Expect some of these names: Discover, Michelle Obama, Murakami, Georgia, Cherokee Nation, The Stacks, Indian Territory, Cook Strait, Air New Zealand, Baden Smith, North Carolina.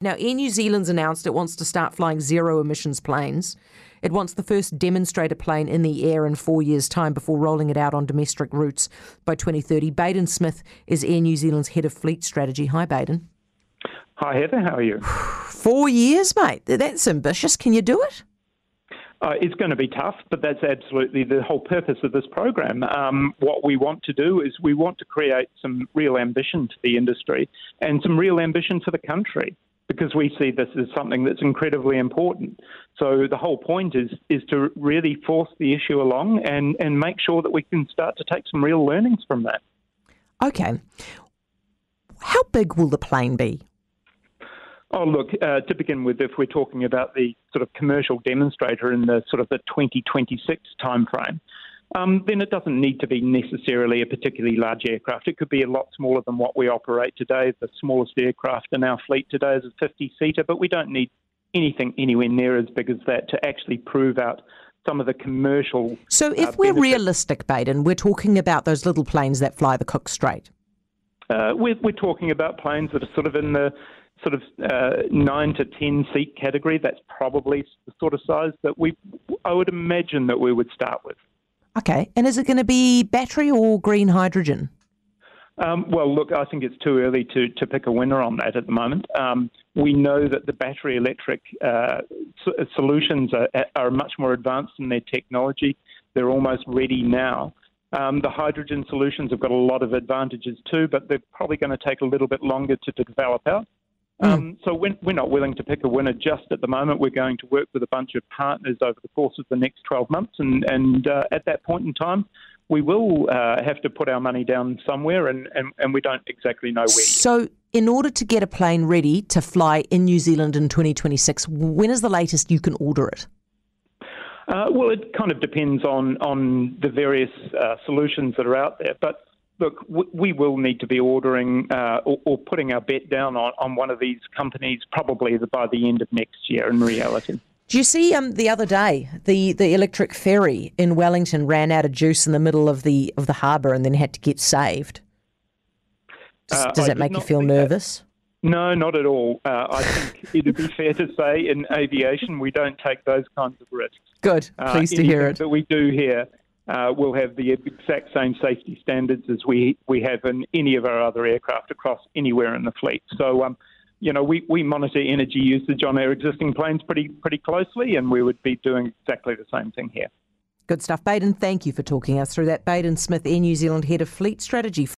Now, Air New Zealand's announced it wants to start flying zero-emissions planes. It wants the first demonstrator plane in the air in 4 years' time before rolling it out on domestic routes by 2030. Baden Smith is Air New Zealand's head of fleet strategy. Hi, Baden. Hi, Heather. How are you? 4 years, mate. That's ambitious. Can you do it? It's going to be tough, but that's absolutely the whole purpose of this program. What we want to do is we want to create some real ambition for the industry and some real ambition for the country, because we see this as something that's incredibly important. So the whole point is to really force the issue along and make sure that we can start to take some real learnings from that. Okay. How big will the plane be? Oh, look, to begin with, if we're talking about the sort of commercial demonstrator in the sort of the 2026 timeframe, then it doesn't need to be necessarily a particularly large aircraft. It could be a lot smaller than what we operate today. The smallest aircraft in our fleet today is a 50-seater, but we don't need anything anywhere near as big as that to actually prove out some of the commercial... So if we're benefits. Realistic, Baden, we're talking about those little planes that fly the Cook Strait. We're talking about planes that are sort of in the... sort of 9 to 10 seat category. That's probably the sort of size that I would imagine that we would start with. Okay, and is it going to be battery or green hydrogen? Well, look, I think it's too early to pick a winner on that at the moment. We know that the battery electric solutions are much more advanced in their technology. They're almost ready now. The hydrogen solutions have got a lot of advantages too, but they're probably going to take a little bit longer to develop out. So we're not willing to pick a winner just at the moment. We're going to work with a bunch of partners over the course of the next 12 months. And at that point in time, we will have to put our money down somewhere and we don't exactly know where. So in order to get a plane ready to fly in New Zealand in 2026, when is the latest you can order it? Well, it kind of depends on the various solutions that are out there. But look, we will need to be ordering or putting our bet down on one of these companies probably by the end of next year in reality. Do you see the other day the electric ferry in Wellington ran out of juice in the middle of the harbour and then had to get saved? Does that make you feel nervous? No, not at all. I think it would be fair to say in aviation we don't take those kinds of risks. Good. Pleased to hear it. That we do here. We'll have the exact same safety standards as we have in any of our other aircraft across anywhere in the fleet. So, we monitor energy usage on our existing planes pretty closely, and we would be doing exactly the same thing here. Good stuff, Baden. Thank you for talking us through that. Baden Smith, Air New Zealand Head of Fleet Strategy.